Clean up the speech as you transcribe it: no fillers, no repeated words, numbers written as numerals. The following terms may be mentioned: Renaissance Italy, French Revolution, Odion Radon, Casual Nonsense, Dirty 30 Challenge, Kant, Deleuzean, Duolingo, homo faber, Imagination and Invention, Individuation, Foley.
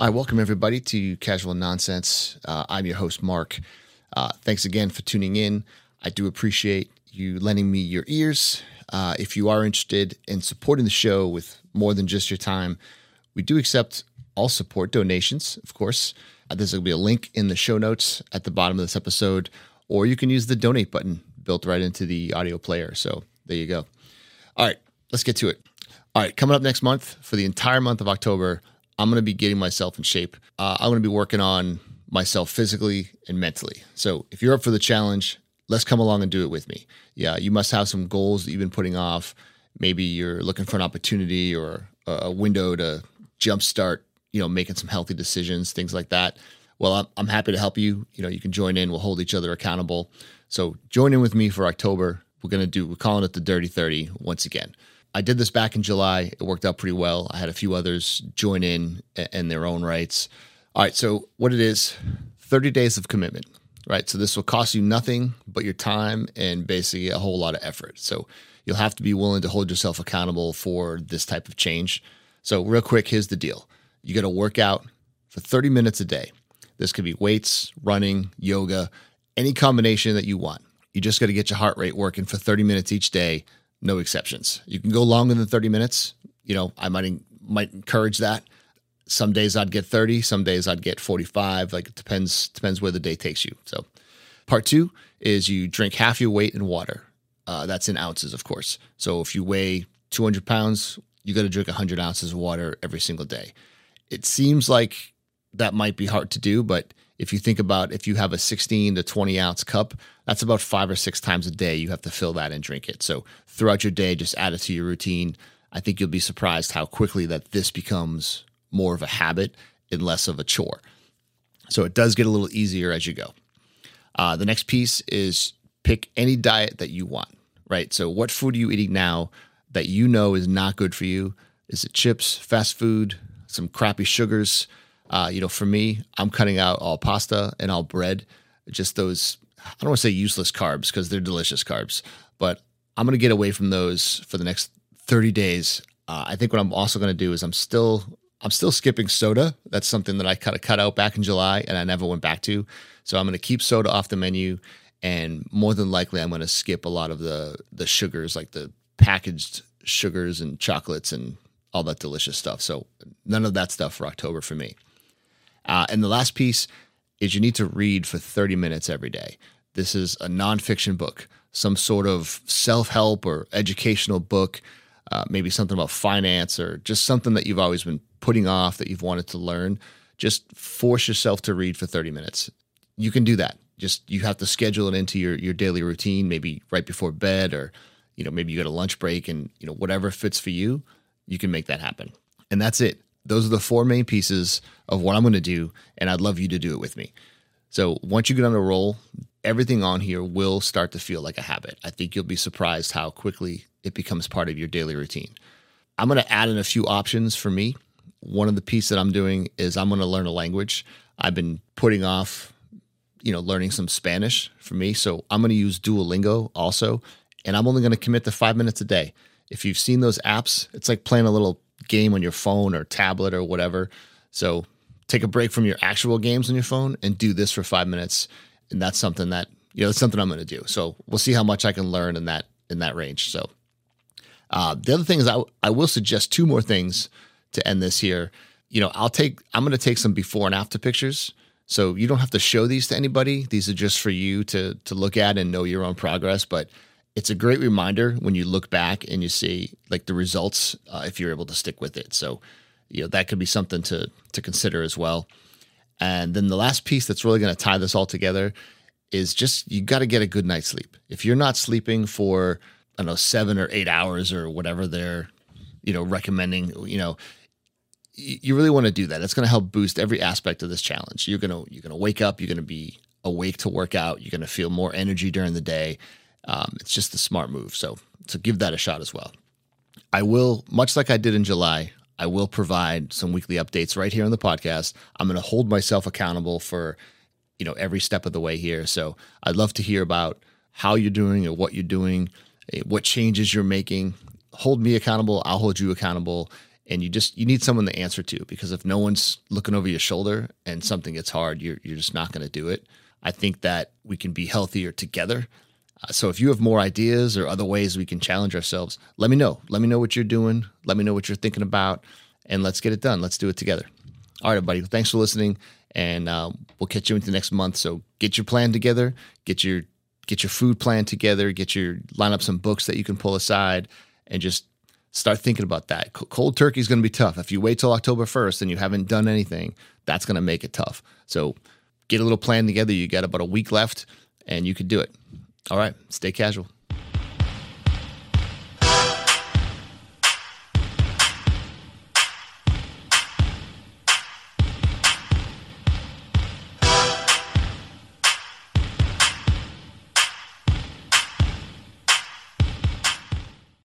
Hi, welcome everybody to Casual Nonsense. I'm your host, Mark. Thanks again for tuning in. I do appreciate you lending me your ears. If you are interested in supporting the show with more than just your time, we do accept all support donations, of course. There's going to be a link in the show notes at the bottom of this episode, or you can use the donate button built right into the audio player. So there you go. All right, let's get to it. All right, coming up next month, for the entire month of October, I'm going to be getting myself in shape. I'm going to be working on myself physically and mentally. So if you're up for the challenge, let's come along and do it with me. Yeah, you must have some goals that you've been putting off. Maybe you're looking for an opportunity or a window to jumpstart, making some healthy decisions, things like that. Well, I'm happy to help you. You can join in. We'll hold each other accountable. So join in with me for October. We're calling it the Dirty 30 once again. I did this back in July. It worked out pretty well. I had a few others join in their own rights. All right, so what it is, 30 days of commitment, right? So this will cost you nothing but your time and basically a whole lot of effort. So you'll have to be willing to hold yourself accountable for this type of change. So real quick, here's the deal. You got to work out for 30 minutes a day. This could be weights, running, yoga, any combination that you want. You just got to get your heart rate working for 30 minutes each day. No exceptions. You can go longer than 30 minutes. I might encourage that. Some days I'd get 30, some days I'd get 45. Like it depends where the day takes you. So part two is you drink half your weight in water. That's in ounces, of course. So if you weigh 200 pounds, you got to drink 100 ounces of water every single day. It seems like that might be hard to do, but if you think about if you have a 16 to 20 ounce cup, that's about 5 or 6 times a day you have to fill that and drink it. So throughout your day, just add it to your routine. I think you'll be surprised how quickly that this becomes more of a habit and less of a chore. So it does get a little easier as you go. The next piece is pick any diet that you want, right? So what food are you eating now that is not good for you? Is it chips, fast food, some crappy sugars? For me, I'm cutting out all pasta and all bread, just those, I don't want to say useless carbs because they're delicious carbs, but I'm going to get away from those for the next 30 days. I think what I'm also going to do is I'm still skipping soda. That's something that I kind of cut out back in July and I never went back to. So I'm going to keep soda off the menu, and more than likely I'm going to skip a lot of the sugars, like the packaged sugars and chocolates and all that delicious stuff. So none of that stuff for October for me. And the last piece is you need to read for 30 minutes every day. This is a nonfiction book, some sort of self-help or educational book, maybe something about finance or just something that you've always been putting off that you've wanted to learn. Just force yourself to read for 30 minutes. You can do that. Just you have to schedule it into your daily routine, maybe right before bed or, maybe you got a lunch break and, whatever fits for you, you can make that happen. And that's it. Those are the 4 main pieces of what I'm going to do, and I'd love you to do it with me. So once you get on a roll, everything on here will start to feel like a habit. I think you'll be surprised how quickly it becomes part of your daily routine. I'm going to add in a few options for me. One of the pieces that I'm doing is I'm going to learn a language. I've been putting off, learning some Spanish for me. So I'm going to use Duolingo also, and I'm only going to commit to 5 minutes a day. If you've seen those apps, it's like playing a little game on your phone or tablet or whatever. So take a break from your actual games on your phone and do this for 5 minutes. And that's something that, that's something I'm going to do. So we'll see how much I can learn in that range. So the other thing is I will suggest 2 more things to end this here. I'm going to take some before and after pictures. So you don't have to show these to anybody. These are just for you to look at and know your own progress. But it's a great reminder when you look back and you see like the results, if you're able to stick with it. So, that could be something to consider as well. And then the last piece that's really going to tie this all together is just, you got to get a good night's sleep. If you're not sleeping for, 7 or 8 hours or whatever they're, recommending, you really want to do that. It's going to help boost every aspect of this challenge. You're going to wake up, you're going to be awake to work out. You're going to feel more energy during the day. It's just a smart move. So give that a shot as well. I will, much like I did in July, I will provide some weekly updates right here on the podcast. I'm going to hold myself accountable for, every step of the way here. So I'd love to hear about how you're doing or what you're doing, what changes you're making. Hold me accountable. I'll hold you accountable. And you need someone to answer to, because if no one's looking over your shoulder and something gets hard, you're just not going to do it. I think that we can be healthier together. So if you have more ideas or other ways we can challenge ourselves, let me know. Let me know what you're doing. Let me know what you're thinking about, and let's get it done. Let's do it together. All right, everybody. Thanks for listening, and we'll catch you into next month. So get your plan together. Get your food plan together. Line up some books that you can pull aside, and just start thinking about that. Cold turkey is going to be tough. If you wait till October 1st and you haven't done anything, that's going to make it tough. So get a little plan together. You got about a week left, and you can do it. All right, stay casual.